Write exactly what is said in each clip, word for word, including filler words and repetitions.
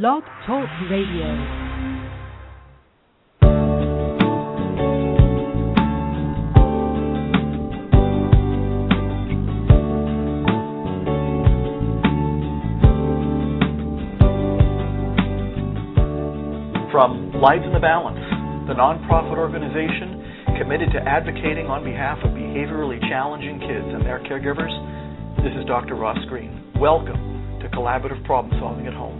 Blog Talk Radio. From Lives in the Balance, the nonprofit organization committed to advocating on behalf of behaviorally challenging kids and their caregivers, this is Doctor Ross Green. Welcome to Collaborative Problem Solving at Home.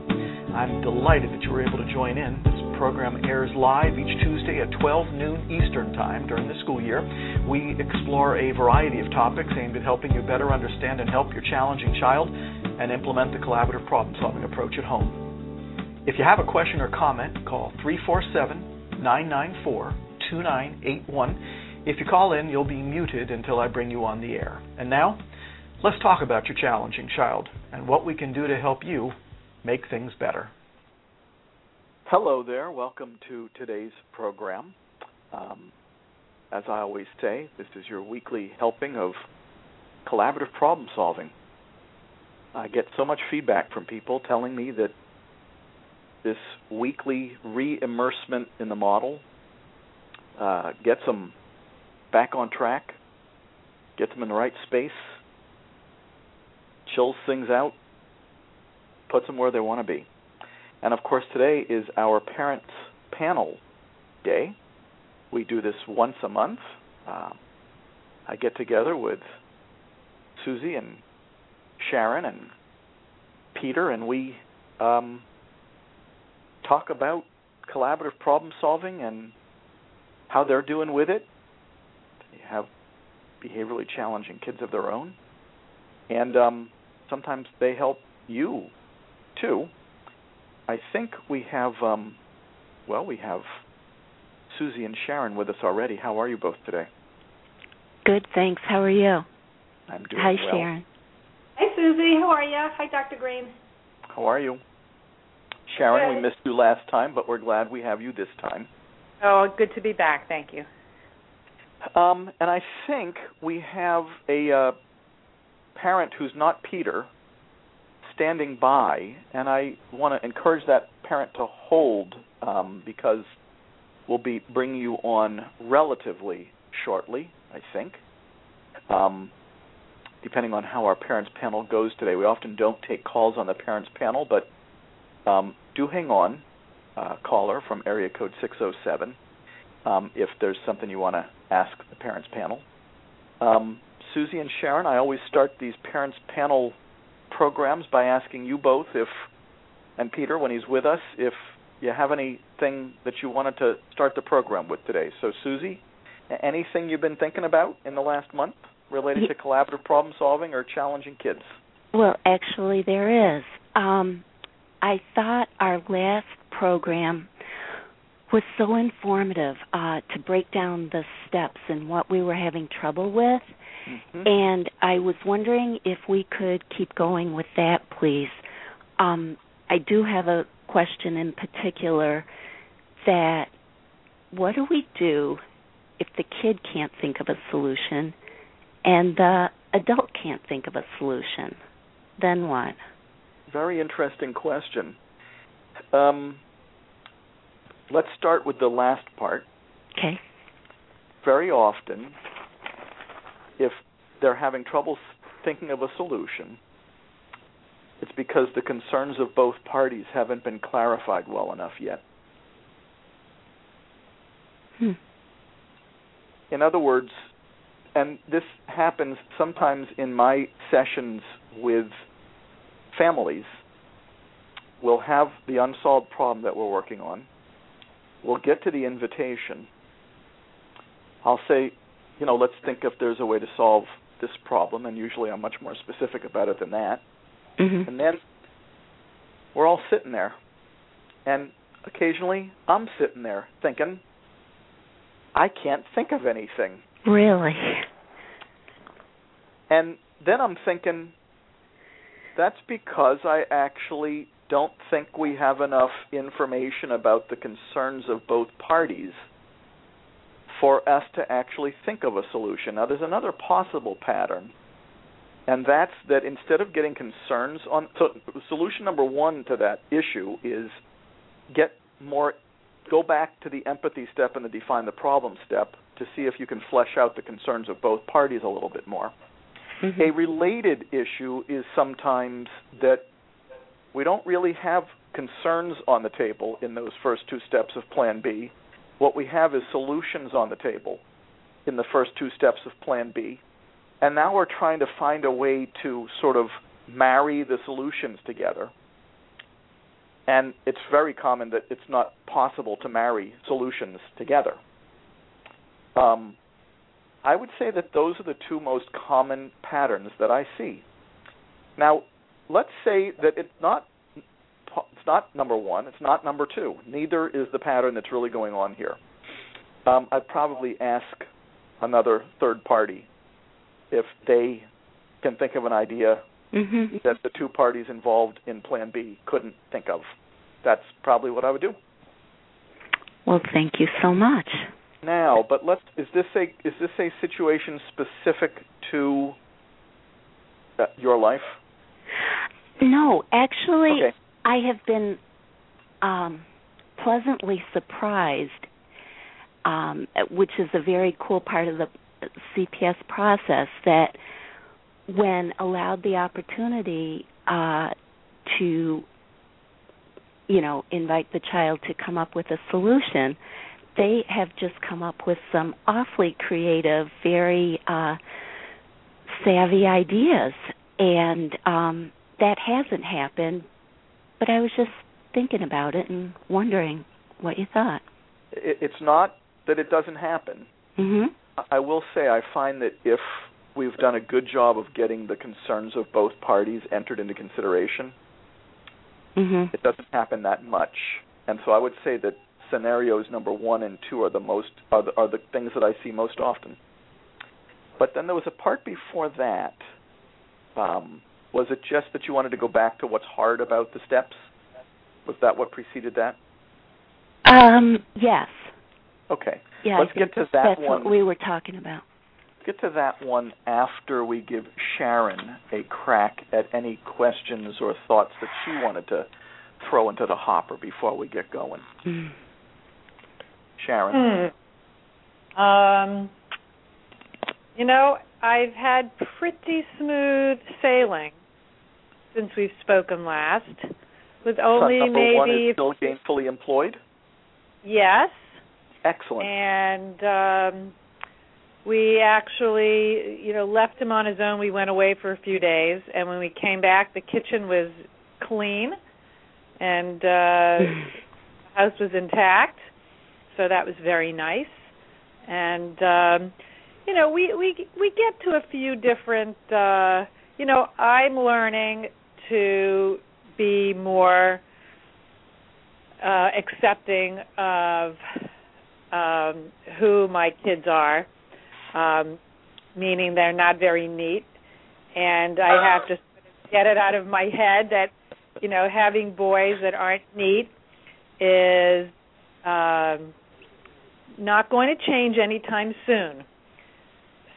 I'm delighted that you were able to join in. This program airs live each Tuesday at twelve noon Eastern Time during the school year. We explore a variety of topics aimed at helping you better understand and help your challenging child and implement the collaborative problem solving approach at home. If you have a question or comment, call three four seven, nine nine four, two nine eight one. If you call in, you'll be muted until I bring you on the air. And now, let's talk about your challenging child and what we can do to help you make things better. Hello there. Welcome to today's program. Um, as I always say, this is your weekly helping of collaborative problem solving. I get so much feedback from people telling me that this weekly re-immersement in the model uh, gets them back on track, gets them in the right space, chills things out, puts them where they want to be. And, of course, today is our Parents Panel Day. We do this once a month. Uh, I get together with Susie and Sharon and Peter, and we... Um, talk about collaborative problem solving and how they're doing with it. They have behaviorally challenging kids of their own. And um, sometimes they help you, too. I think we have, um, well, we have Susie and Sharon with us already. How are you both today? Good, thanks. How are you? I'm doing Hi, well. Hi, Sharon. Hi, Susie. How are you? Hi, Doctor Green. How are you? Sharon, we missed you last time, but we're glad we have you this time. Oh, good to be back. Thank you. Um, and I think we have a uh, parent who's not Peter standing by, and I want to encourage that parent to hold um, because we'll be bringing you on relatively shortly, I think, um, depending on how our parents panel goes today. We often don't take calls on the parents panel, but Um, do hang on, uh, caller from area code six oh seven, um, if there's something you want to ask the parents panel. Um, Susie and Sharon, I always start these parents panel programs by asking you both if, and Peter when he's with us, if you have anything that you wanted to start the program with today. So Susie, anything you've been thinking about in the last month related to collaborative problem solving or challenging kids? Well, actually there is. Um I thought our last program was so informative uh, to break down the steps and what we were having trouble with, mm-hmm. and I was wondering if we could keep going with that, please. Um, I do have a question in particular that what do we do if the kid can't think of a solution and the adult can't think of a solution? Then what? Very interesting question. Um, let's start with the last part. Okay. Very often, if they're having trouble thinking of a solution, it's because the concerns of both parties haven't been clarified well enough yet. Hmm. In other words, and this happens sometimes in my sessions with families, will have the unsolved problem that we're working on. We'll get to the invitation. I'll say, you know, let's think if there's a way to solve this problem, and usually I'm much more specific about it than that. Mm-hmm. And then we're all sitting there, and occasionally I'm sitting there thinking, I can't think of anything. Really? And then I'm thinking, that's because I actually don't think we have enough information about the concerns of both parties for us to actually think of a solution. Now, there's another possible pattern And that's that instead of getting concerns on – so solution number one to that issue is get more – go back to the empathy step and the define the problem step to see if you can flesh out the concerns of both parties a little bit more. Mm-hmm. A related issue is sometimes that we don't really have concerns on the table in those first two steps of Plan B. What we have is solutions on the table in the first two steps of Plan B. And now we're trying to find a way to sort of marry the solutions together. And it's very common that it's not possible to marry solutions together. Um, I would say that those are the two most common patterns that I see. Now, let's say that it's not it's not number one, it's not number two. Neither is the pattern that's really going on here. Um, I'd probably ask another third party if they can think of an idea mm-hmm. that the two parties involved in Plan B couldn't think of. That's probably what I would do. Well, thank you so much. Now, but let's is this a is this a situation specific to uh, your life? No, actually, okay. I have been um, pleasantly surprised, um, which is a very cool part of the C P S process, that when allowed the opportunity uh, to, you know, invite the child to come up with a solution, they have just come up with some awfully creative, very uh, savvy ideas. And um, that hasn't happened, but I was just thinking about it and wondering what you thought. It's not that it doesn't happen. Mm-hmm. I will say I find that if we've done a good job of getting the concerns of both parties entered into consideration, mm-hmm. it doesn't happen that much. And so I would say that scenarios number one and two are the most are the, are the things that I see most often. But then there was a part before that. Um, was it just that you wanted to go back to what's hard about the steps? Was that what preceded that? Um, yes. Okay. Yeah, let's get to that that's one. That's what we were talking about. Get to that one after we give Sharon a crack at any questions or thoughts that she wanted to throw into the hopper before we get going. Mm. Sharon. Hmm. Um, you know, I've had pretty smooth sailing since we've spoken last, with only so number maybe one is still gainfully employed? Yes. Excellent. And um, we actually, you know, left him on his own. We went away for a few days, and when we came back, the kitchen was clean, and uh, the house was intact, so that was very nice. And, um, you know, we, we, we get to a few different, uh, you know, I'm learning to be more uh, accepting of Um, who my kids are, um, meaning they're not very neat. And I have to get it out of my head that, you know, having boys that aren't neat is um, not going to change anytime soon.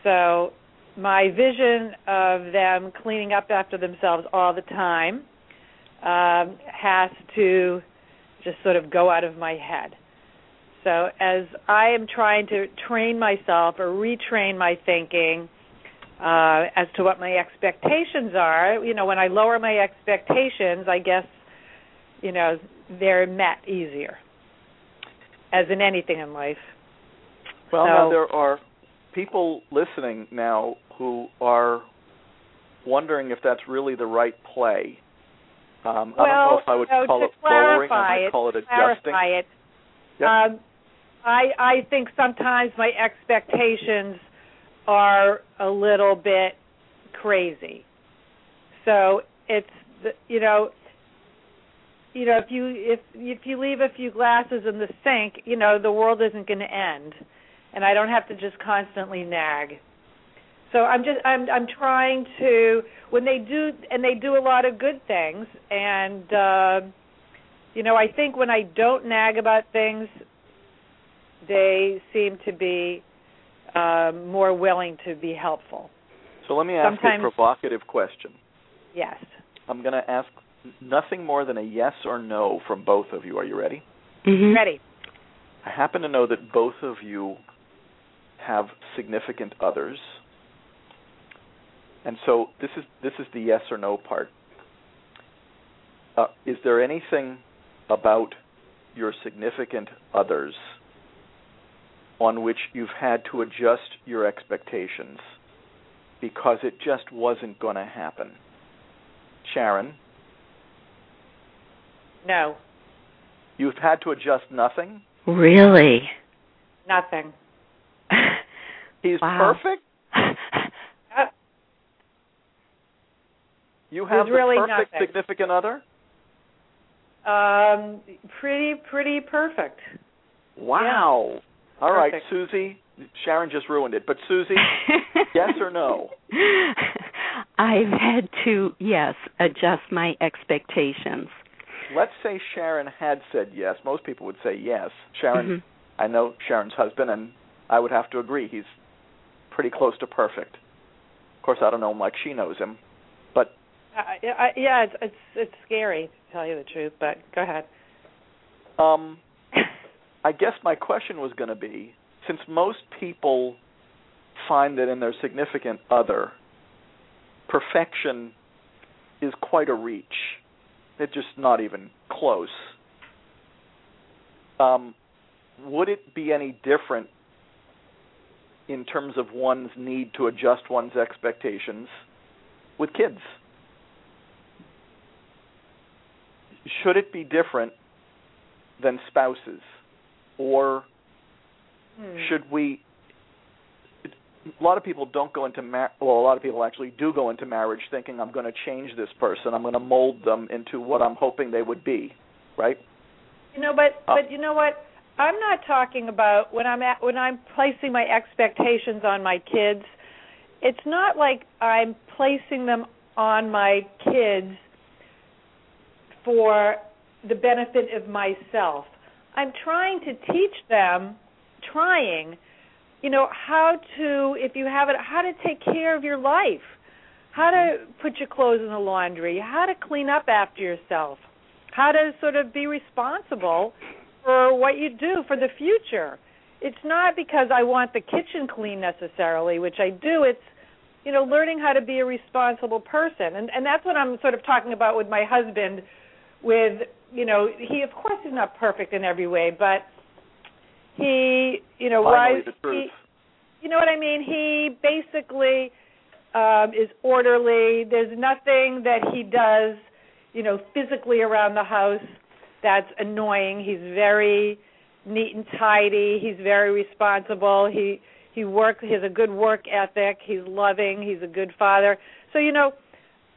So my vision of them cleaning up after themselves all the time um, has to just sort of go out of my head. So as I am trying to train myself or retrain my thinking uh, as to what my expectations are, you know, when I lower my expectations, I guess, you know, they're met easier, as in anything in life. Well, so, now there are people listening now who are wondering if that's really the right play. Um, well, I don't know if I would so call it lowering, I might call it adjusting. It. Yep. Um, I, I think sometimes my expectations are a little bit crazy. So it's the, you know, you know if you if if you leave a few glasses in the sink, you know the world isn't going to end, and I don't have to just constantly nag. So I'm just I'm I'm trying to when they do and they do a lot of good things and. Uh, You know, I think when I don't nag about things, they seem to be uh, more willing to be helpful. So let me ask Sometimes, a provocative question. Yes. I'm going to ask nothing more than a yes or no from both of you. Are you ready? Mm-hmm. Ready. I happen to know that both of you have significant others. And so this is this is the yes or no part. Uh, is there anything about your significant others on which you've had to adjust your expectations because it just wasn't going to happen? Sharon? No. You've had to adjust nothing? Really? Nothing. He's wow. perfect? You have There's the really perfect nothing. significant other? Um, pretty, pretty perfect. Wow. Yeah. All perfect. right, Susie. Sharon just ruined it. But Susie, yes or no? I've had to, yes, adjust my expectations. Let's say Sharon had said yes. Most people would say yes. Sharon, mm-hmm. I know Sharon's husband, and I would have to agree. He's pretty close to perfect. Of course, I don't know him like she knows him. Uh, I, yeah, it's, it's it's scary to tell you the truth, but go ahead. Um, I guess my question was going to be, since most people find that in their significant other, perfection is quite a reach. It's just not even close. Um, would it be any different in terms of one's need to adjust one's expectations with kids? Should it be different than spouses, or hmm. should we? A lot of people don't go into mar- well, a lot of people actually do go into marriage thinking I'm going to change this person, I'm going to mold them into what I'm hoping they would be, right? You know, but uh, but you know what? I'm not talking about when I'm at, when I'm placing my expectations on my kids. It's not like I'm placing them on my kids for the benefit of myself. I'm trying to teach them, trying, you know, how to, if you have it, how to take care of your life, how to put your clothes in the laundry, how to clean up after yourself, how to sort of be responsible for what you do for the future. It's not because I want the kitchen clean necessarily, which I do. It's, you know, learning how to be a responsible person. And, and that's what I'm sort of talking about with my husband. With, you know, he, of course, is not perfect in every way, but he, you know, why, you know what I mean? He basically um, is orderly. There's nothing that he does, you know, physically around the house that's annoying. He's very neat and tidy. He's very responsible. He he works. He has a good work ethic. He's loving. He's a good father. So, you know,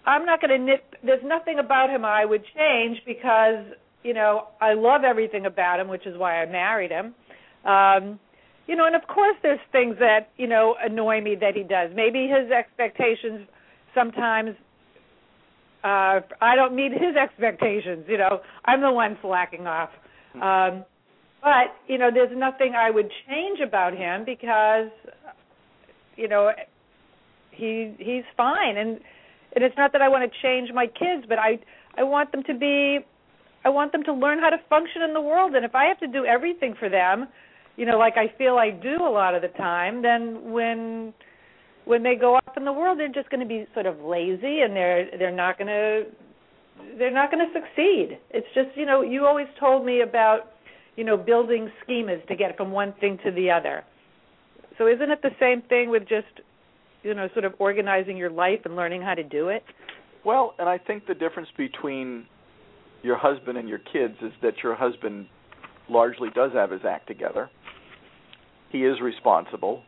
I'm not going to nip, there's nothing about him I would change because, you know, I love everything about him, which is why I married him. Um, you know, and of course there's things that, you know, annoy me that he does. Maybe his expectations sometimes, uh, I don't meet his expectations, you know. I'm the one slacking off. Um, but, you know, there's nothing I would change about him because, you know, he he's fine. And, And it's not that I want to change my kids, but I, I want them to be, I want them to learn how to function in the world. And if I have to do everything for them, you know, like I feel I do a lot of the time, then when when they go up in the world, they're just going to be sort of lazy and they're they're not going to they're not going to succeed. It's just, you know, you always told me about, you know, building schemas to get from one thing to the other. So isn't it the same thing with just, you know, sort of organizing your life and learning how to do it? Well, and I think the difference between your husband and your kids is that your husband largely does have his act together. He is responsible.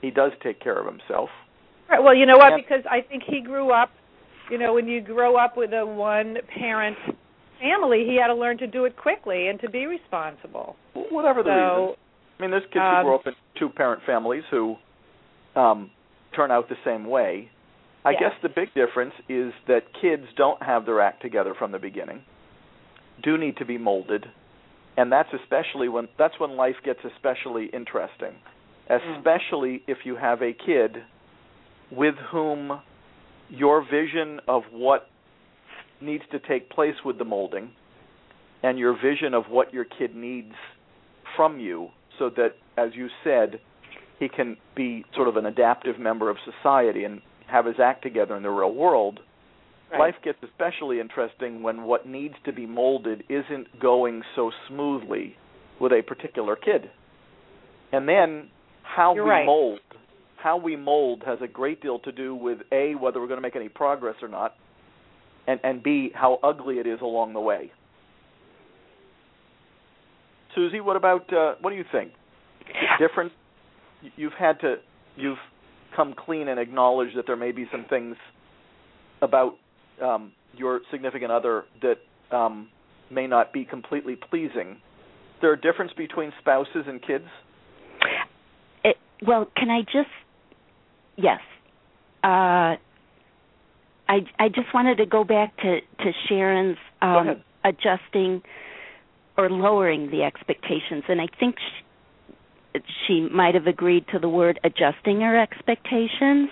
He does take care of himself. Right. Well, you know what, and because I think he grew up, you know, when you grow up with a one-parent family, he had to learn to do it quickly and to be responsible. Whatever the so, reason. I mean, there's kids um, who grow up in two-parent families who um, – turn out the same way. I yeah. guess the big difference is that kids don't have their act together from the beginning, do need to be molded, and that's especially when that's when life gets especially interesting, especially mm. if you have a kid with whom your vision of what needs to take place with the molding and your vision of what your kid needs from you so that, as you said, he can be sort of an adaptive member of society and have his act together in the real world. Right. Life gets especially interesting when what needs to be molded isn't going so smoothly with a particular kid. And then how You're we right. mold, how we mold has a great deal to do with, A, whether we're going to make any progress or not, and, and B, how ugly it is along the way. Susie, what about uh, what do you think? Different. You've had to. You've come clean and acknowledged that there may be some things about um, your significant other that um, may not be completely pleasing. Is there a difference between spouses and kids? It, well, can I just? Yes. Uh, I I just wanted to go back to to Sharon's um, adjusting. Or lowering the expectations, and I think she, she might have agreed to the word adjusting her expectations.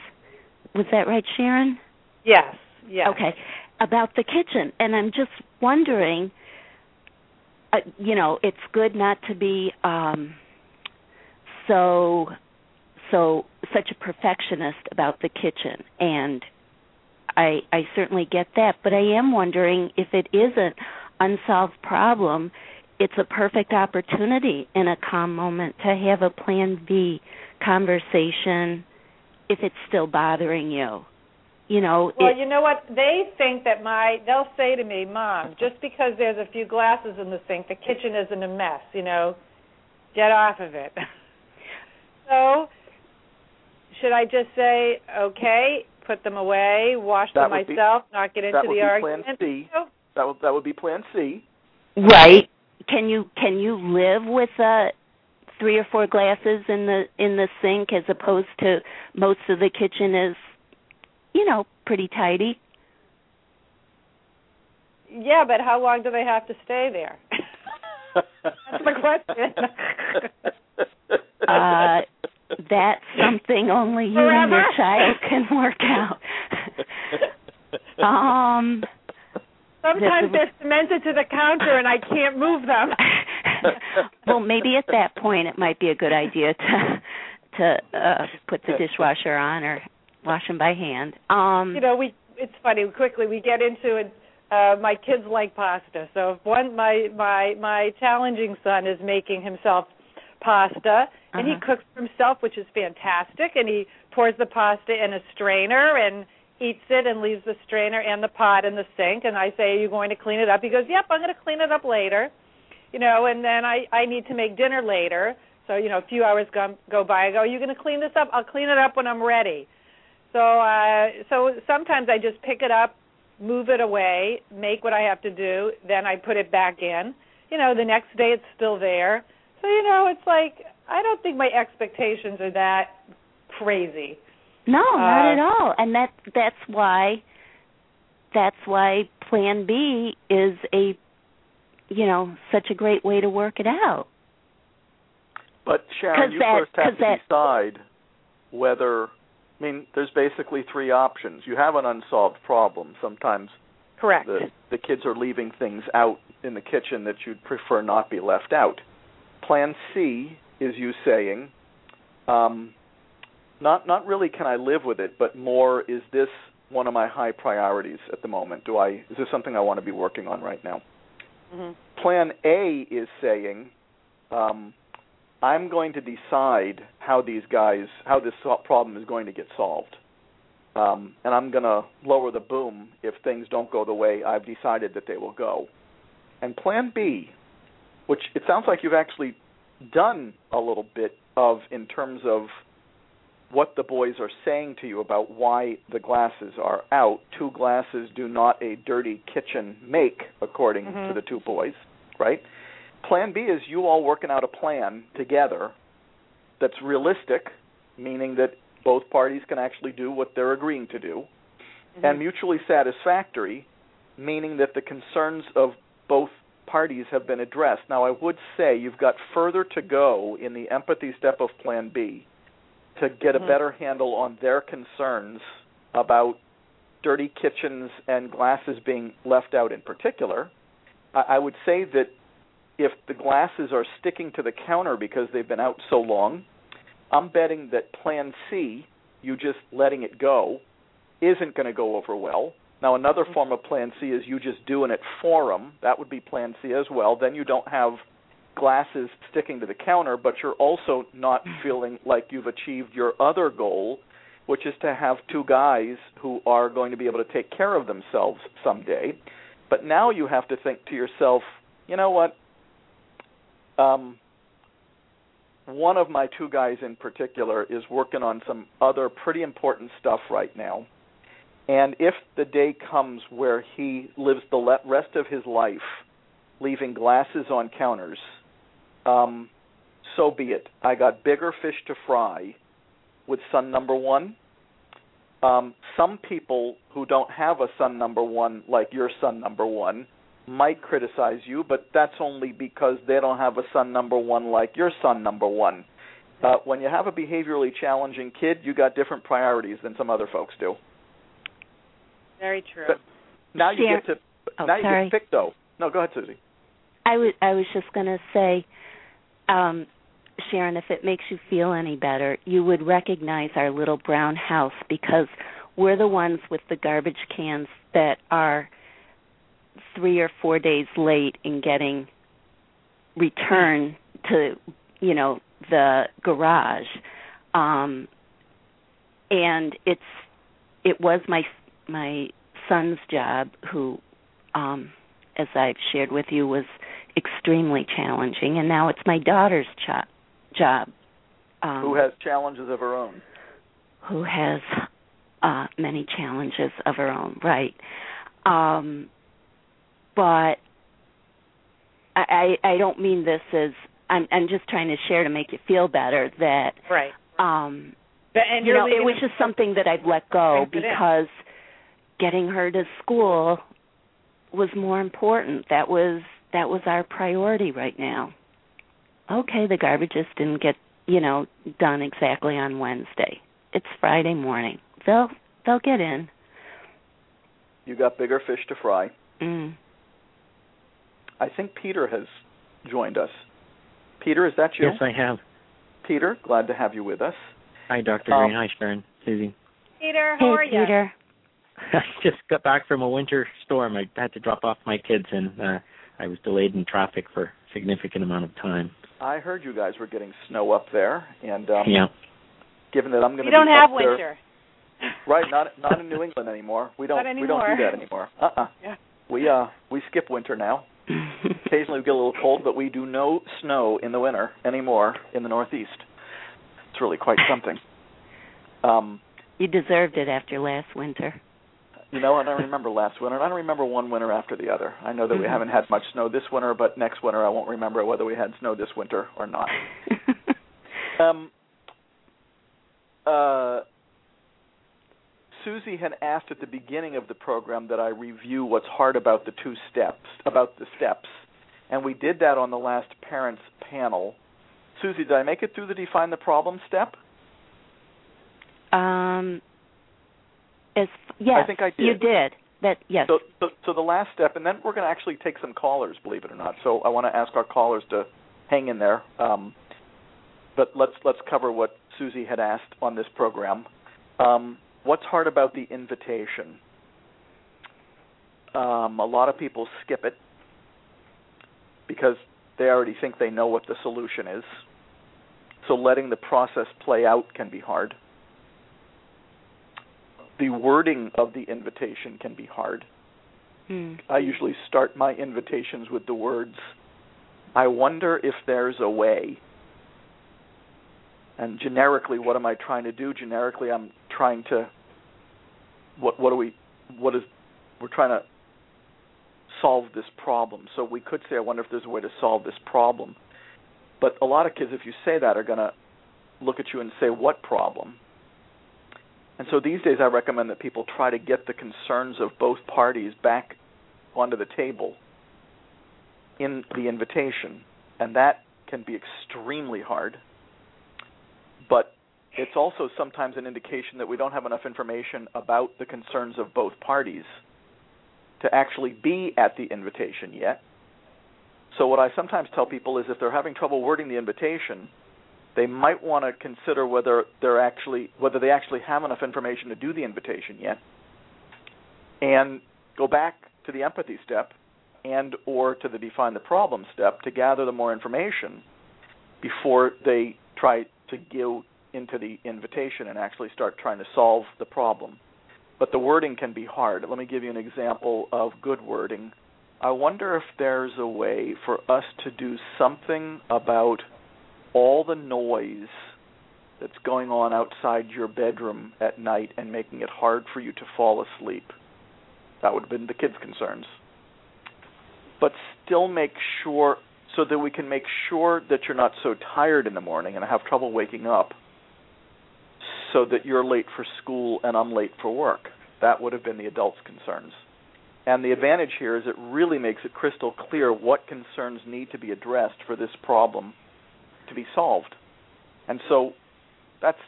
Was that right, Sharon? Yes. Yes. Okay. About the kitchen, and I'm just wondering. Uh, you know, it's good not to be um, so so such a perfectionist about the kitchen, and I I certainly get that, but I am wondering if it is an unsolved problem. It's a perfect opportunity in a calm moment to have a Plan B conversation if it's still bothering you. You know. Well, it, you know what? They think that my, they'll say to me, Mom, just because there's a few glasses in the sink, the kitchen isn't a mess, you know. Get off of it. So should I just say, okay, put them away, wash them myself, be, not get into the argument? That would be Plan C. So, That would, that would be Plan C. Right. Can you can you live with uh, three or four glasses in the in the sink as opposed to most of the kitchen is, you know, pretty tidy? Yeah, but how long do they have to stay there? That's my question. uh, that's something only you Forever. and your child can work out. um. Sometimes they're cemented to the counter and I can't move them. Well, maybe at that point it might be a good idea to to uh, put the dishwasher on or wash them by hand. Um, you know, we it's funny. Quickly, we get into it. Uh, my kids like pasta, so if one my my my challenging son is making himself pasta, and uh-huh. he cooks for himself, which is fantastic, and he pours the pasta in a strainer and eats it and leaves the strainer and the pot in the sink, and I say, are you going to clean it up? He goes, yep, I'm going to clean it up later, you know, and then I, I need to make dinner later. So, you know, a few hours go, go by, I go, are you going to clean this up? I'll clean it up when I'm ready. So uh, so sometimes I just pick it up, move it away, make what I have to do, then I put it back in. You know, the next day it's still there. So, you know, it's like I don't think my expectations are that crazy. No, not uh, at all, and that that's why that's why Plan B is a you know such a great way to work it out. But Sharon, you that, first have to that, decide whether. I mean, there's basically three options. You have an unsolved problem. Sometimes, correct. The, the kids are leaving things out in the kitchen that you'd prefer not be left out. Plan C is you saying. Um, Not not really can I live with it, but more is this one of my high priorities at the moment? Do I is this something I want to be working on right now? Mm-hmm. Plan A is saying, um, I'm going to decide how these guys how this problem is going to get solved, um, and I'm going to lower the boom if things don't go the way I've decided that they will go. And Plan B, which it sounds like you've actually done a little bit of in terms of what the boys are saying to you about why the glasses are out. Two glasses do not a dirty kitchen make, according mm-hmm. to the two boys, right? Plan B is you all working out a plan together that's realistic, meaning that both parties can actually do what they're agreeing to do, mm-hmm. and mutually satisfactory, meaning that the concerns of both parties have been addressed. Now, I would say you've got further to go in the empathy step of Plan B to get mm-hmm. a better handle on their concerns about dirty kitchens and glasses being left out in particular. I, I would say that if the glasses are sticking to the counter because they've been out so long, I'm betting that Plan C, you just letting it go, isn't going to go over well. Now, another mm-hmm. form of Plan C is you just doing it for them. That would be Plan C as well. Then you don't have glasses sticking to the counter, but you're also not feeling like you've achieved your other goal, which is to have two guys who are going to be able to take care of themselves someday. But now you have to think to yourself, you know what? Um, one of my two guys in particular is working on some other pretty important stuff right now. And if the day comes where he lives the le- rest of his life leaving glasses on counters, um, so be it. I got bigger fish to fry with son number one. Um, some people who don't have a son number one, like your son number one, might criticize you, but that's only because they don't have a son number one like your son number one. Uh, when you have a behaviorally challenging kid, you got different priorities than some other folks do. Very true. But now you yeah. get to oh, now you sorry. get picked though. No, go ahead, Susie. I was I was just going to say, um, Sharon, if it makes you feel any better, you would recognize our little brown house because we're the ones with the garbage cans that are three or four days late in getting returned to, you know, the garage, um, and it's it was my my son's job, who, um, as I've shared with you, was extremely challenging, and now it's my daughter's cho- job. Um, who has challenges of her own. Who has uh, many challenges of her own, right. Um, but I, I don't mean this as, I'm, I'm just trying to share to make you feel better that, right. um, but, and you know, it was just something that I've let go because getting her to school was more important. That was that was our priority right now. Okay, the garbage just didn't get, you know, done exactly on Wednesday. It's Friday morning. They'll they'll get in. You got bigger fish to fry. Mm. I think Peter has joined us. Peter, is that you? Yes, I have. Peter, glad to have you with us. Hi, Doctor Um, Green. Hi, Sharon. Susie. Peter, how hey, are you? Peter. I just got back from a winter storm. I had to drop off my kids, and uh, I was delayed in traffic for a significant amount of time. I heard you guys were getting snow up there, and um, yeah. given that I'm going to, you don't have winter, there, right? Not not in New England anymore. We don't we don't do that anymore. Uh uh-uh. uh. Yeah. We uh we skip winter now. Occasionally we get a little cold, but we do no snow in the winter anymore in the Northeast. It's really quite something. Um, you deserved it after last winter. You know, I don't remember last winter, and I don't remember one winter after the other. I know that we haven't had much snow this winter, but next winter I won't remember whether we had snow this winter or not. um, uh, Susie had asked at the beginning of the program that I review what's hard about the two steps, about the steps, and we did that on the last parents panel. Susie, did I make it through the define the problem step? Um. As, yes, I think I did. You did. That, yes. So, so, so the last step, and then we're going to actually take some callers, believe it or not. So I want to ask our callers to hang in there. Um, but let's let's cover what Susie had asked on this program. Um, what's hard about the invitation? Um, a lot of people skip it because they already think they know what the solution is. So letting the process play out can be hard. The wording of the invitation can be hard. Hmm. I usually start my invitations with the words, I wonder if there's a way. And generically, what am I trying to do? Generically, I'm trying to, what what are we, what is, we're trying to solve this problem. So we could say, I wonder if there's a way to solve this problem. But a lot of kids, if you say that, are going to look at you and say, what problem? And so these days I recommend that people try to get the concerns of both parties back onto the table in the invitation. And that can be extremely hard. But it's also sometimes an indication that we don't have enough information about the concerns of both parties to actually be at the invitation yet. So what I sometimes tell people is if they're having trouble wording the invitation, they might want to consider whether they're actually whether they actually have enough information to do the invitation yet, and go back to the empathy step and or to the define the problem step to gather the more information before they try to go into the invitation and actually start trying to solve the problem. But the wording can be hard. Let me give you an example of good wording. I wonder if there's a way for us to do something about all the noise that's going on outside your bedroom at night and making it hard for you to fall asleep. That would have been the kids' concerns. But still make sure, so that we can make sure that you're not so tired in the morning and have trouble waking up, so that you're late for school and I'm late for work. That would have been the adults' concerns. And the advantage here is it really makes it crystal clear what concerns need to be addressed for this problem to be solved. And so that's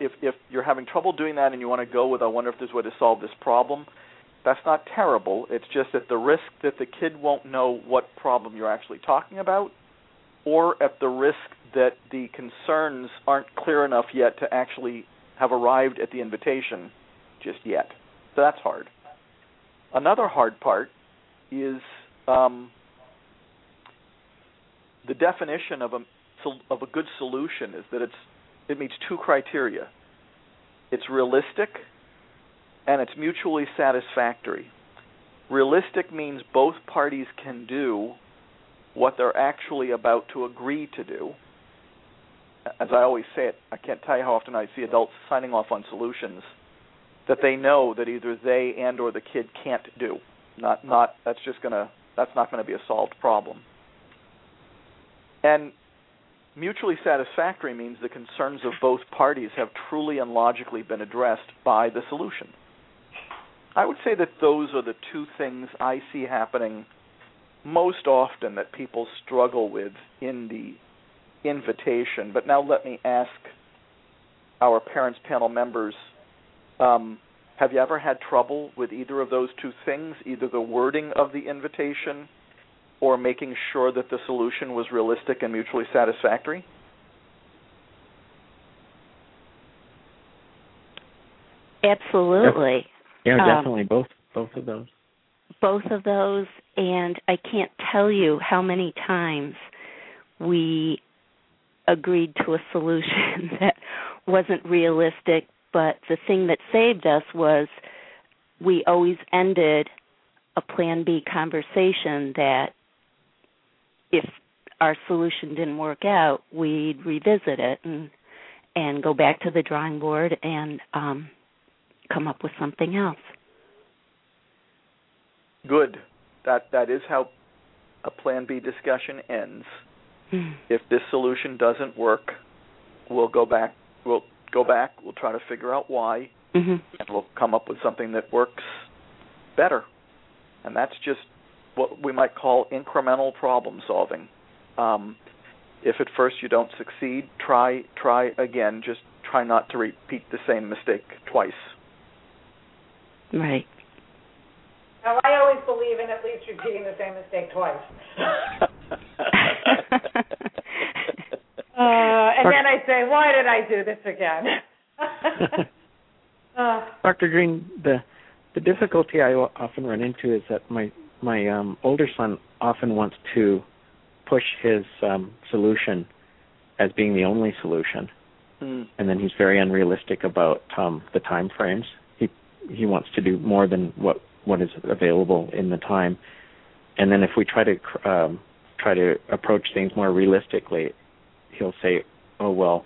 if, if you're having trouble doing that and you want to go with, I wonder if there's a way to solve this problem, that's not terrible. It's just at the risk that the kid won't know what problem you're actually talking about, or at the risk that the concerns aren't clear enough yet to actually have arrived at the invitation just yet. So that's hard. Another hard part is um, the definition of a, of a good solution is that it's it meets two criteria. It's realistic and it's mutually satisfactory. Realistic means both parties can do what they're actually about to agree to do. As I always say it, I can't tell you how often I see adults signing off on solutions that they know that either they and or the kid can't do. Not not that's just gonna that's not gonna be a solved problem. And mutually satisfactory means the concerns of both parties have truly and logically been addressed by the solution. I would say that those are the two things I see happening most often that people struggle with in the invitation. But now let me ask our parents panel members, Um, have you ever had trouble with either of those two things, either the wording of the invitation or making sure that the solution was realistic and mutually satisfactory? Absolutely. Yeah, yeah definitely. Um, both both of those. Both of those, and I can't tell you how many times we agreed to a solution that wasn't realistic, but the thing that saved us was we always ended a Plan B conversation that if our solution didn't work out, we'd revisit it and and go back to the drawing board and um, come up with something else. Good. That that is how a Plan B discussion ends. Mm. If this solution doesn't work, we'll go back. We'll go back, we'll try to figure out why, mm-hmm. and we'll come up with something that works better. And that's just what we might call incremental problem solving. Um, if at first you don't succeed, try try again. Just try not to repeat the same mistake twice. Right. Now, I always believe in at least repeating the same mistake twice. Uh, and Doctor then I say, why did I do this again? uh. Doctor Green, the the difficulty I often run into is that my my um, older son often wants to push his um, solution as being the only solution, mm. and then he's very unrealistic about um, the time frames. He he wants to do more than what what is available in the time, and then if we try to um, try to approach things more realistically, he'll say, "Oh well,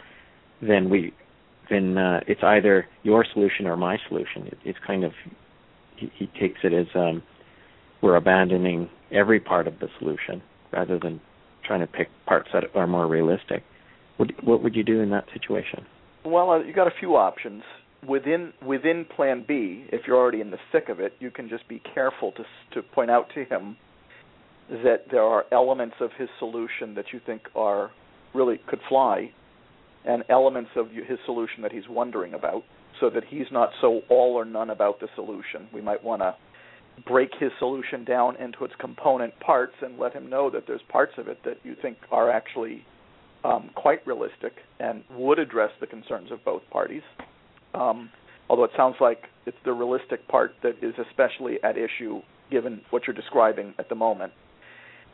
then we, then uh, it's either your solution or my solution." It, it's kind of he, he takes it as um, we're abandoning every part of the solution rather than trying to pick parts that are more realistic. What, what would you do in that situation? Well, uh, you got a few options within within Plan B. If you're already in the thick of it, you can just be careful to to point out to him that there are elements of his solution that you think are really could fly, and elements of his solution that he's wondering about, so that he's not so all or none about the solution. We might want to break his solution down into its component parts and let him know that there's parts of it that you think are actually um, quite realistic and would address the concerns of both parties, um, although it sounds like it's the realistic part that is especially at issue given what you're describing at the moment.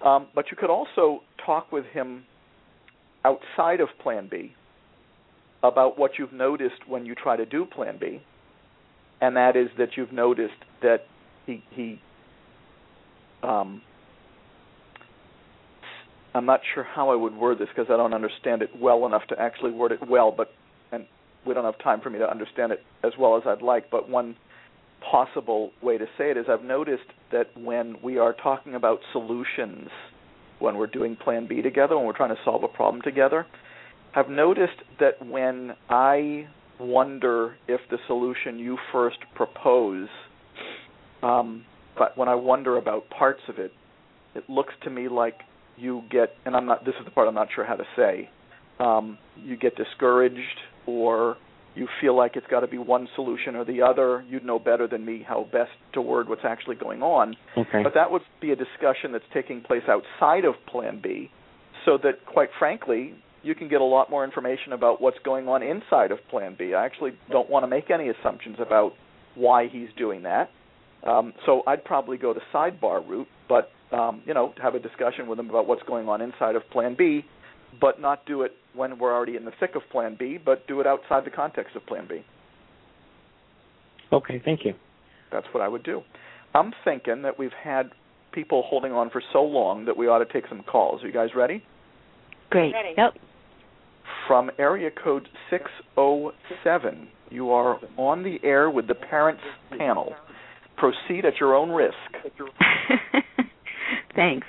Um, but you could also talk with him outside of Plan B about what you've noticed when you try to do Plan B, and that is that you've noticed that He, he um, I'm not sure how I would word this because I don't understand it well enough to actually word it well, but and we don't have time for me to understand it as well as I'd like, but one possible way to say it is I've noticed that when we are talking about solutions, when we're doing Plan B together, when we're trying to solve a problem together, I've noticed that when I wonder if the solution you first propose Um, but when I wonder about parts of it, it looks to me like you get, and I'm not. This is the part I'm not sure how to say, um, you get discouraged, or you feel like it's got to be one solution or the other. You'd know better than me how best to word what's actually going on. Okay. But that would be a discussion that's taking place outside of Plan B, so that, quite frankly, you can get a lot more information about what's going on inside of Plan B. I actually don't want to make any assumptions about why he's doing that. Um, so I'd probably go the sidebar route, but, um, you know, have a discussion with them about what's going on inside of Plan B, but not do it when we're already in the thick of Plan B, but do it outside the context of Plan B. Okay, thank you. That's what I would do. I'm thinking that we've had people holding on for so long that we ought to take some calls. Are you guys ready? Great. Ready. Yep. From area code six oh seven, you are on the air with the Parents Panel. Proceed at your own risk. Thanks.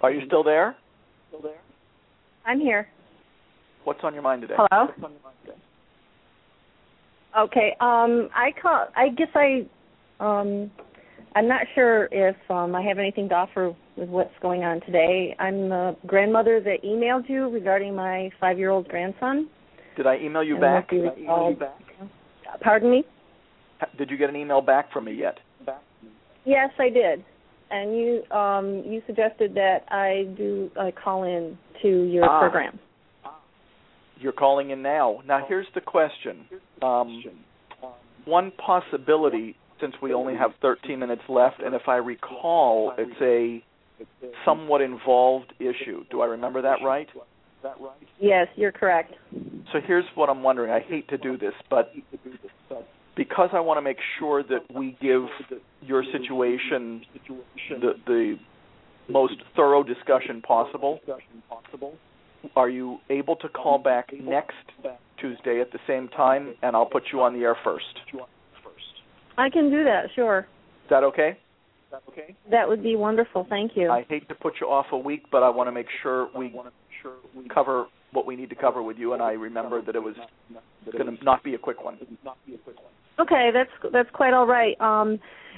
Are you still there? Still there? I'm here. What's on your mind today? Hello? What's on your mind today? Okay. Um, I call, I guess I, um, I'm not sure if um, I have anything to offer with what's going on today. I'm the grandmother that emailed you regarding my five-year-old grandson. Did I email you back? Did I email you back? Pardon me? Did you get an email back from me yet? Yes, I did, and you um, you suggested that I do a call in to your ah, program. You're calling in now. Now, here's the question. Um, one possibility, since we only have thirteen minutes left, and if I recall, it's a somewhat involved issue. Do I remember that right? Yes, you're correct. So here's what I'm wondering. I hate to do this, but because I want to make sure that we give your situation the, the most thorough discussion possible, are you able to call back next Tuesday at the same time, and I'll put you on the air first? I can do that, sure. Is that okay? That would be wonderful, thank you. I hate to put you off a week, but I want to make sure we cover what we need to cover with you, and I remember that it was going to not be a quick one. Okay, that's that's quite all right. Um,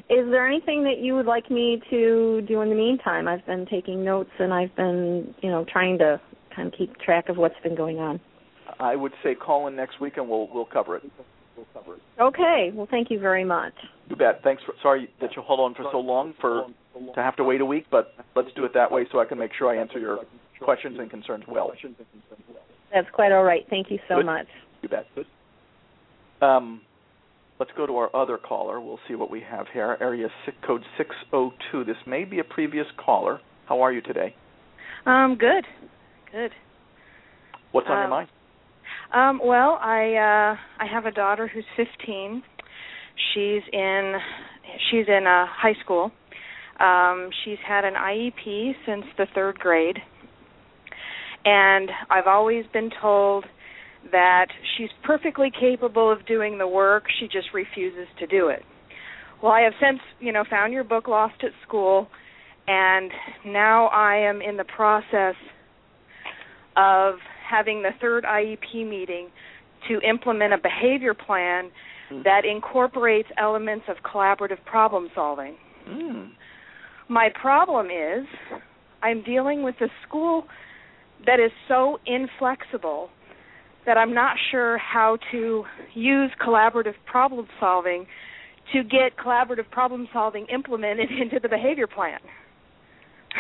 is there anything that you would like me to do in the meantime? I've been taking notes, and I've been, you know, trying to kind of keep track of what's been going on. I would say call in next week, and we'll we'll cover it. We'll cover it. Okay. Well, thank you very much. You bet. Thanks. For, sorry that you hold on for so long for to have to wait a week, but let's do it that way so I can make sure I answer your questions and concerns well. That's quite all right. Thank you so Good. much. You bet. Um. Let's go to our other caller. We'll see what we have here. Area code six oh two. This may be a previous caller. How are you today? Um, good. Good. What's on um, your mind? Um, well, I uh, I have a daughter who's fifteen. She's in she's in uh, high school. Um, she's had an I E P since the third grade, and I've always been told that she's perfectly capable of doing the work, she just refuses to do it. Well, I have since, you know, found your book, Lost at School, and now I am in the process of having the third I E P meeting to implement a behavior plan mm. that incorporates elements of collaborative problem solving. Mm. My problem is I'm dealing with a school that is so inflexible that I'm not sure how to use collaborative problem solving to get collaborative problem solving implemented into the behavior plan.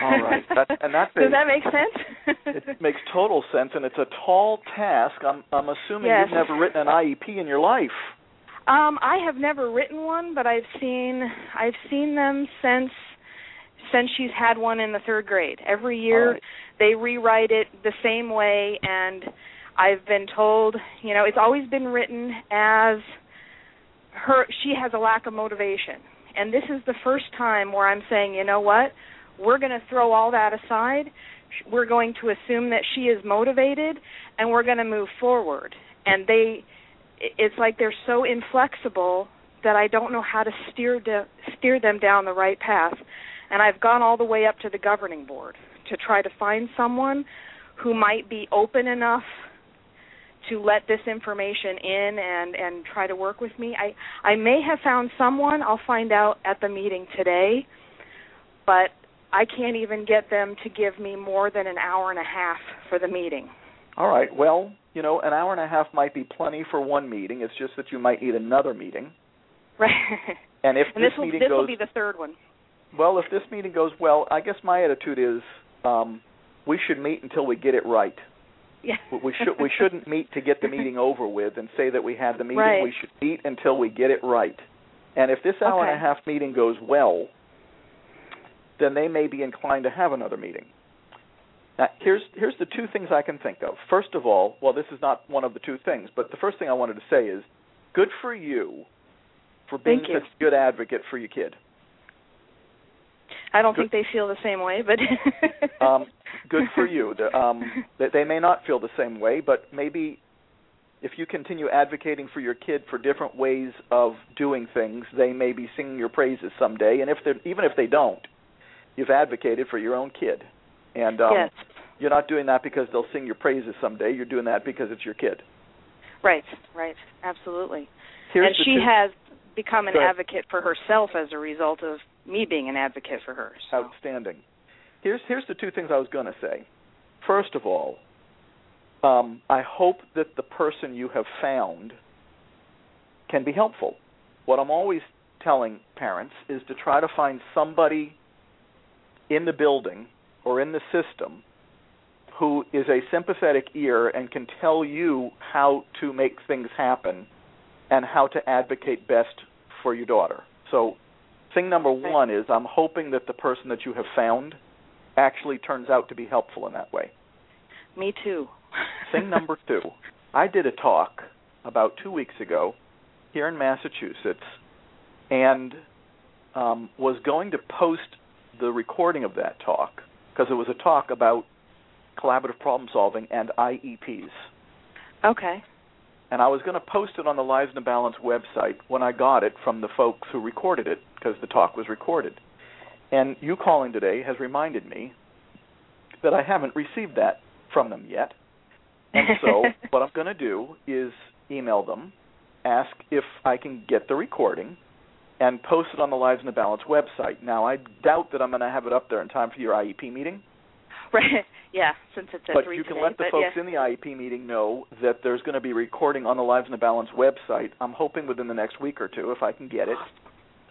All right. That, and that's Does a, that make sense? It makes total sense, and it's a tall task. I'm, I'm assuming yes. You've never written an I E P in your life. Um, I have never written one, but I've seen I've seen them since since she's had one in the third grade. Every year right. They rewrite it the same way, and I've been told, you know, it's always been written as her. She has a lack of motivation, and this is the first time where I'm saying, you know what? We're going to throw all that aside. We're going to assume that she is motivated, and we're going to move forward. And they, it's like they're so inflexible that I don't know how to steer de, steer them down the right path. And I've gone all the way up to the governing board to try to find someone who might be open enough to let this information in and, and try to work with me. I, I may have found someone. I'll find out at the meeting today. But I can't even get them to give me more than an hour and a half for the meeting. All right. Well, you know, an hour and a half might be plenty for one meeting. It's just that you might need another meeting. Right. And if and this, this will, meeting this goes, will be the third one. Well, if this meeting goes well, I guess my attitude is um, we should meet until we get it right. Yeah. we should we shouldn't meet to get the meeting over with and say that we had the meeting. Right. We should meet until we get it right. And if this hour okay. and a half meeting goes well, then they may be inclined to have another meeting. Now, here's here's the two things I can think of. First of all, well, this is not one of the two things, but the first thing I wanted to say is, good for you for being Thank such a good advocate for your kid. I don't good. think they feel the same way, but... um, good for you. Um, they may not feel the same way, but maybe if you continue advocating for your kid for different ways of doing things, they may be singing your praises someday, and if they're, even if they don't, you've advocated for your own kid. And um, yes. you're not doing that because they'll sing your praises someday. You're doing that because it's your kid. Right, right, absolutely. Here's and she two- has become an advocate for herself as a result of me being an advocate for her. So. Outstanding. Here's, here's the two things I was going to say. First of all, um, I hope that the person you have found can be helpful. What I'm always telling parents is to try to find somebody in the building or in the system who is a sympathetic ear and can tell you how to make things happen and how to advocate best for your daughter. So thing number one is I'm hoping that the person that you have found actually turns out to be helpful in that way. Me too. Thing number two, I did a talk about two weeks ago here in Massachusetts and um, was going to post the recording of that talk, because it was a talk about collaborative problem solving and I E Ps. Okay. And I was going to post it on the Lives in the Balance website when I got it from the folks who recorded it, because the talk was recorded. And you calling today has reminded me that I haven't received that from them yet. And so what I'm going to do is email them, ask if I can get the recording, and post it on the Lives in the Balance website. Now, I doubt that I'm going to have it up there in time for your I E P meeting. Right, yeah, since it's at but three you can today, let the folks yeah. in the I E P meeting know that there's going to be recording on the Lives in the Balance website, I'm hoping within the next week or two, if I can get it,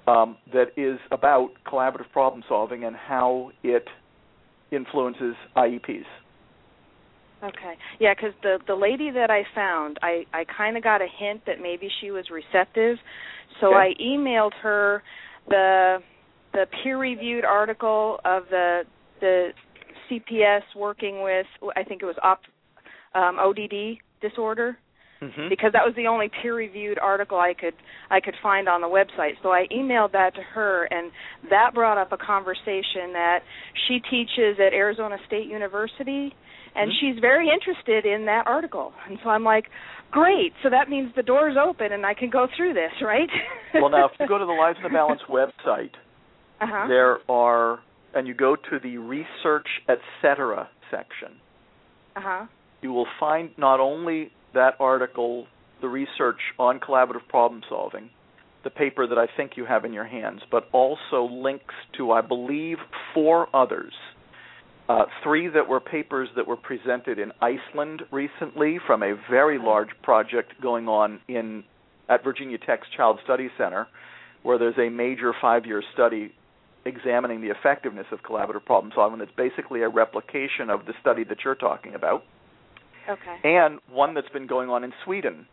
um, that is about collaborative problem solving and how it influences I E Ps. Okay, yeah, because the, the lady that I found, I, I kind of got a hint that maybe she was receptive, so okay. I emailed her the the peer-reviewed article of the the C P S working with, I think it was op, um, O D D disorder, mm-hmm. because that was the only peer-reviewed article I could I could find on the website. So I emailed that to her, and that brought up a conversation that she teaches at Arizona State University. And she's very interested in that article. And so I'm like, great, so that means the door's open and I can go through this, right? Well, now, if you go to the Lives in the Balance website, uh-huh. there are, and you go to the Research Et Cetera section, uh-huh. you will find not only that article, the research on collaborative problem solving, the paper that I think you have in your hands, but also links to, I believe, four others. Uh, three that were papers that were presented in Iceland recently from a very large project going on in at Virginia Tech's Child Study Center, where there's a major five-year study examining the effectiveness of collaborative problem solving. It's basically a replication of the study that you're talking about. Okay. And one that's been going on in Sweden,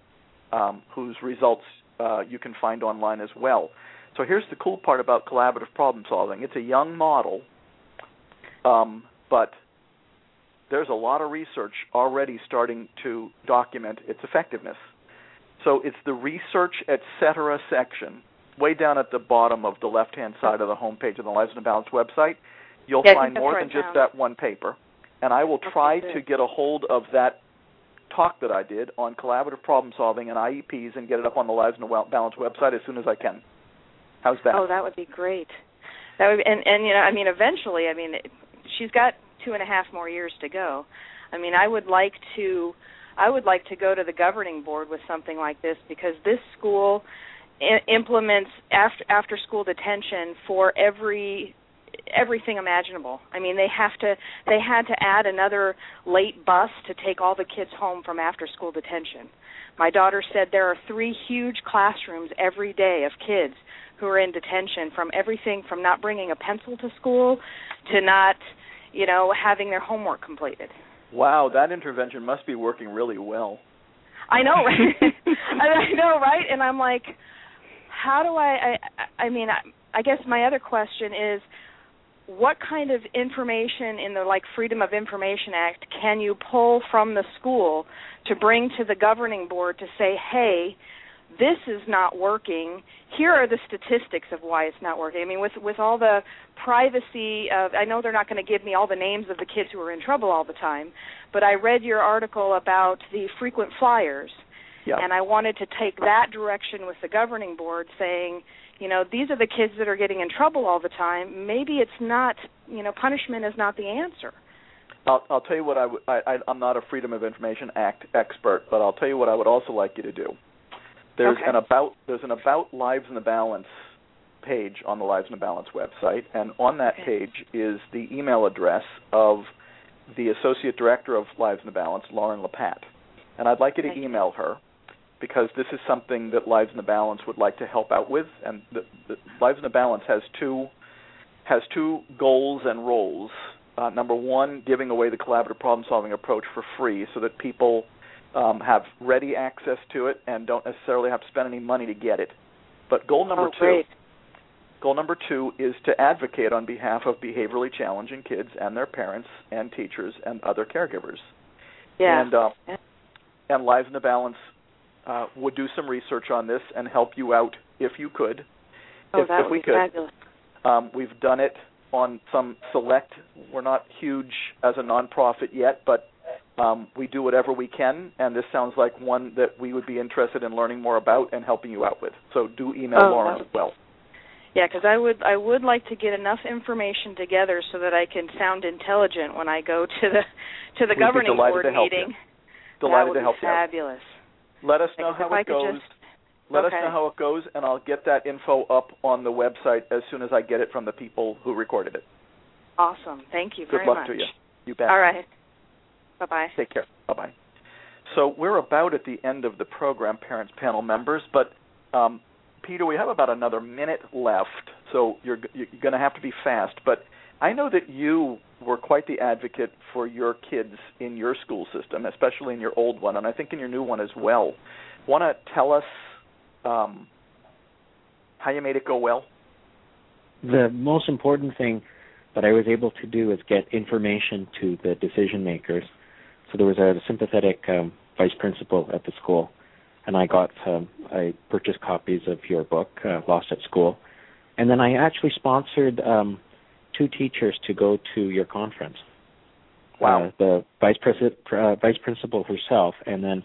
um, whose results uh, you can find online as well. So here's the cool part about collaborative problem solving. It's a young model, um, but there's a lot of research already starting to document its effectiveness. So it's the Research Et Cetera section, way down at the bottom of the left-hand side of the homepage of the Lives in the Balance website. You'll yeah, find more than just that one paper. And I will try to get a hold of that talk that I did on collaborative problem solving and I E Ps and get it up on the Lives in the Balance website as soon as I can. How's that? Oh, that would be great. That would be, and, and, you know, I mean, eventually, I mean, she's got two and a half more years to go. I mean, I would like to, I would like to go to the governing board with something like this, because this school implements after, after school detention for every everything imaginable. I mean, they have to they had to add another late bus to take all the kids home from after school detention. My daughter said there are three huge classrooms every day of kids who are in detention, from everything from not bringing a pencil to school to not, you know, having their homework completed. Wow, that intervention must be working really well. I know, right? I know, right? And I'm like, how do I, I, I mean, I, I guess my other question is, what kind of information in the, like, Freedom of Information Act can you pull from the school to bring to the governing board to say, hey, this is not working, here are the statistics of why it's not working? I mean, with, with all the privacy of, I know they're not going to give me all the names of the kids who are in trouble all the time, but I read your article about the frequent flyers, yep. and I wanted to take that direction with the governing board, saying, you know, these are the kids that are getting in trouble all the time. Maybe it's not, you know, punishment is not the answer. I'll, I'll tell you what, I w- I, I, I'm not a Freedom of Information Act expert, but I'll tell you what I would also like you to do. There's okay. an about there's an about Lives in the Balance page on the Lives in the Balance website, and on that okay. page is the email address of the Associate Director of Lives in the Balance, Lauren LaPatte. And I'd like you to okay. email her, because this is something that Lives in the Balance would like to help out with. And the, the Lives in the Balance has two has two goals and roles. Uh, number one, giving away the collaborative problem-solving approach for free so that people Um, have ready access to it and don't necessarily have to spend any money to get it. But goal number oh, two, goal number two is to advocate on behalf of behaviorally challenging kids and their parents and teachers and other caregivers. Yeah. And, uh, and Lives in the Balance uh, would do some research on this and help you out if you could. Oh, if, that if would we be could. Fabulous. Um, we've done it on some select. We're not huge as a nonprofit yet, but Um, we do whatever we can, and this sounds like one that we would be interested in learning more about and helping you out with. So do email oh, Lauren as well. Yeah, because I would I would like to get enough information together so that I can sound intelligent when I go to the to the We'd governing board meeting. You. Delighted that would to help be fabulous. You. Let us know like, how it goes. Just... Let okay. us know how it goes, and I'll get that info up on the website as soon as I get it from the people who recorded it. Awesome. Thank you Good very much. Good luck to you. You bet. All right. Bye-bye. Take care. Bye-bye. So we're about at the end of the program, Parents Panel members, but, um, Peter, we have about another minute left, so you're, you're going to have to be fast. But I know that you were quite the advocate for your kids in your school system, especially in your old one, and I think in your new one as well. Want to tell us um, how you made it go well? The most important thing that I was able to do is get information to the decision makers. So there was a sympathetic um, vice principal at the school, and I got um, I purchased copies of your book, uh, Lost at School, and then I actually sponsored um, two teachers to go to your conference. Wow! Uh, the vice president, uh, vice principal herself, and then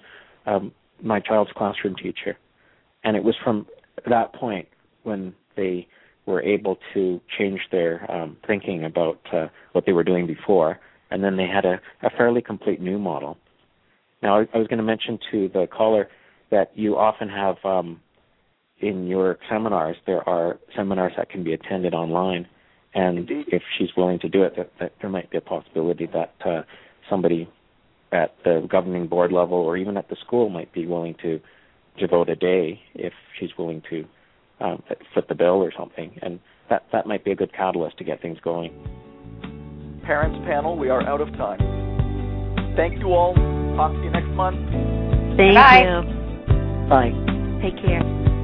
um, my child's classroom teacher, and it was from that point when they were able to change their um, thinking about uh, what they were doing before. And then they had a, a fairly complete new model. Now, I, I was going to mention to the caller that you often have um, in your seminars, there are seminars that can be attended online, And Indeed. If she's willing to do it, that, that there might be a possibility that uh, somebody at the governing board level or even at the school might be willing to devote a day if she's willing to um, foot the bill or something. And that, that might be a good catalyst to get things going. Parents panel, we are out of time. Thank you all. Talk to you next month. Thank Bye. you. Bye. Take care.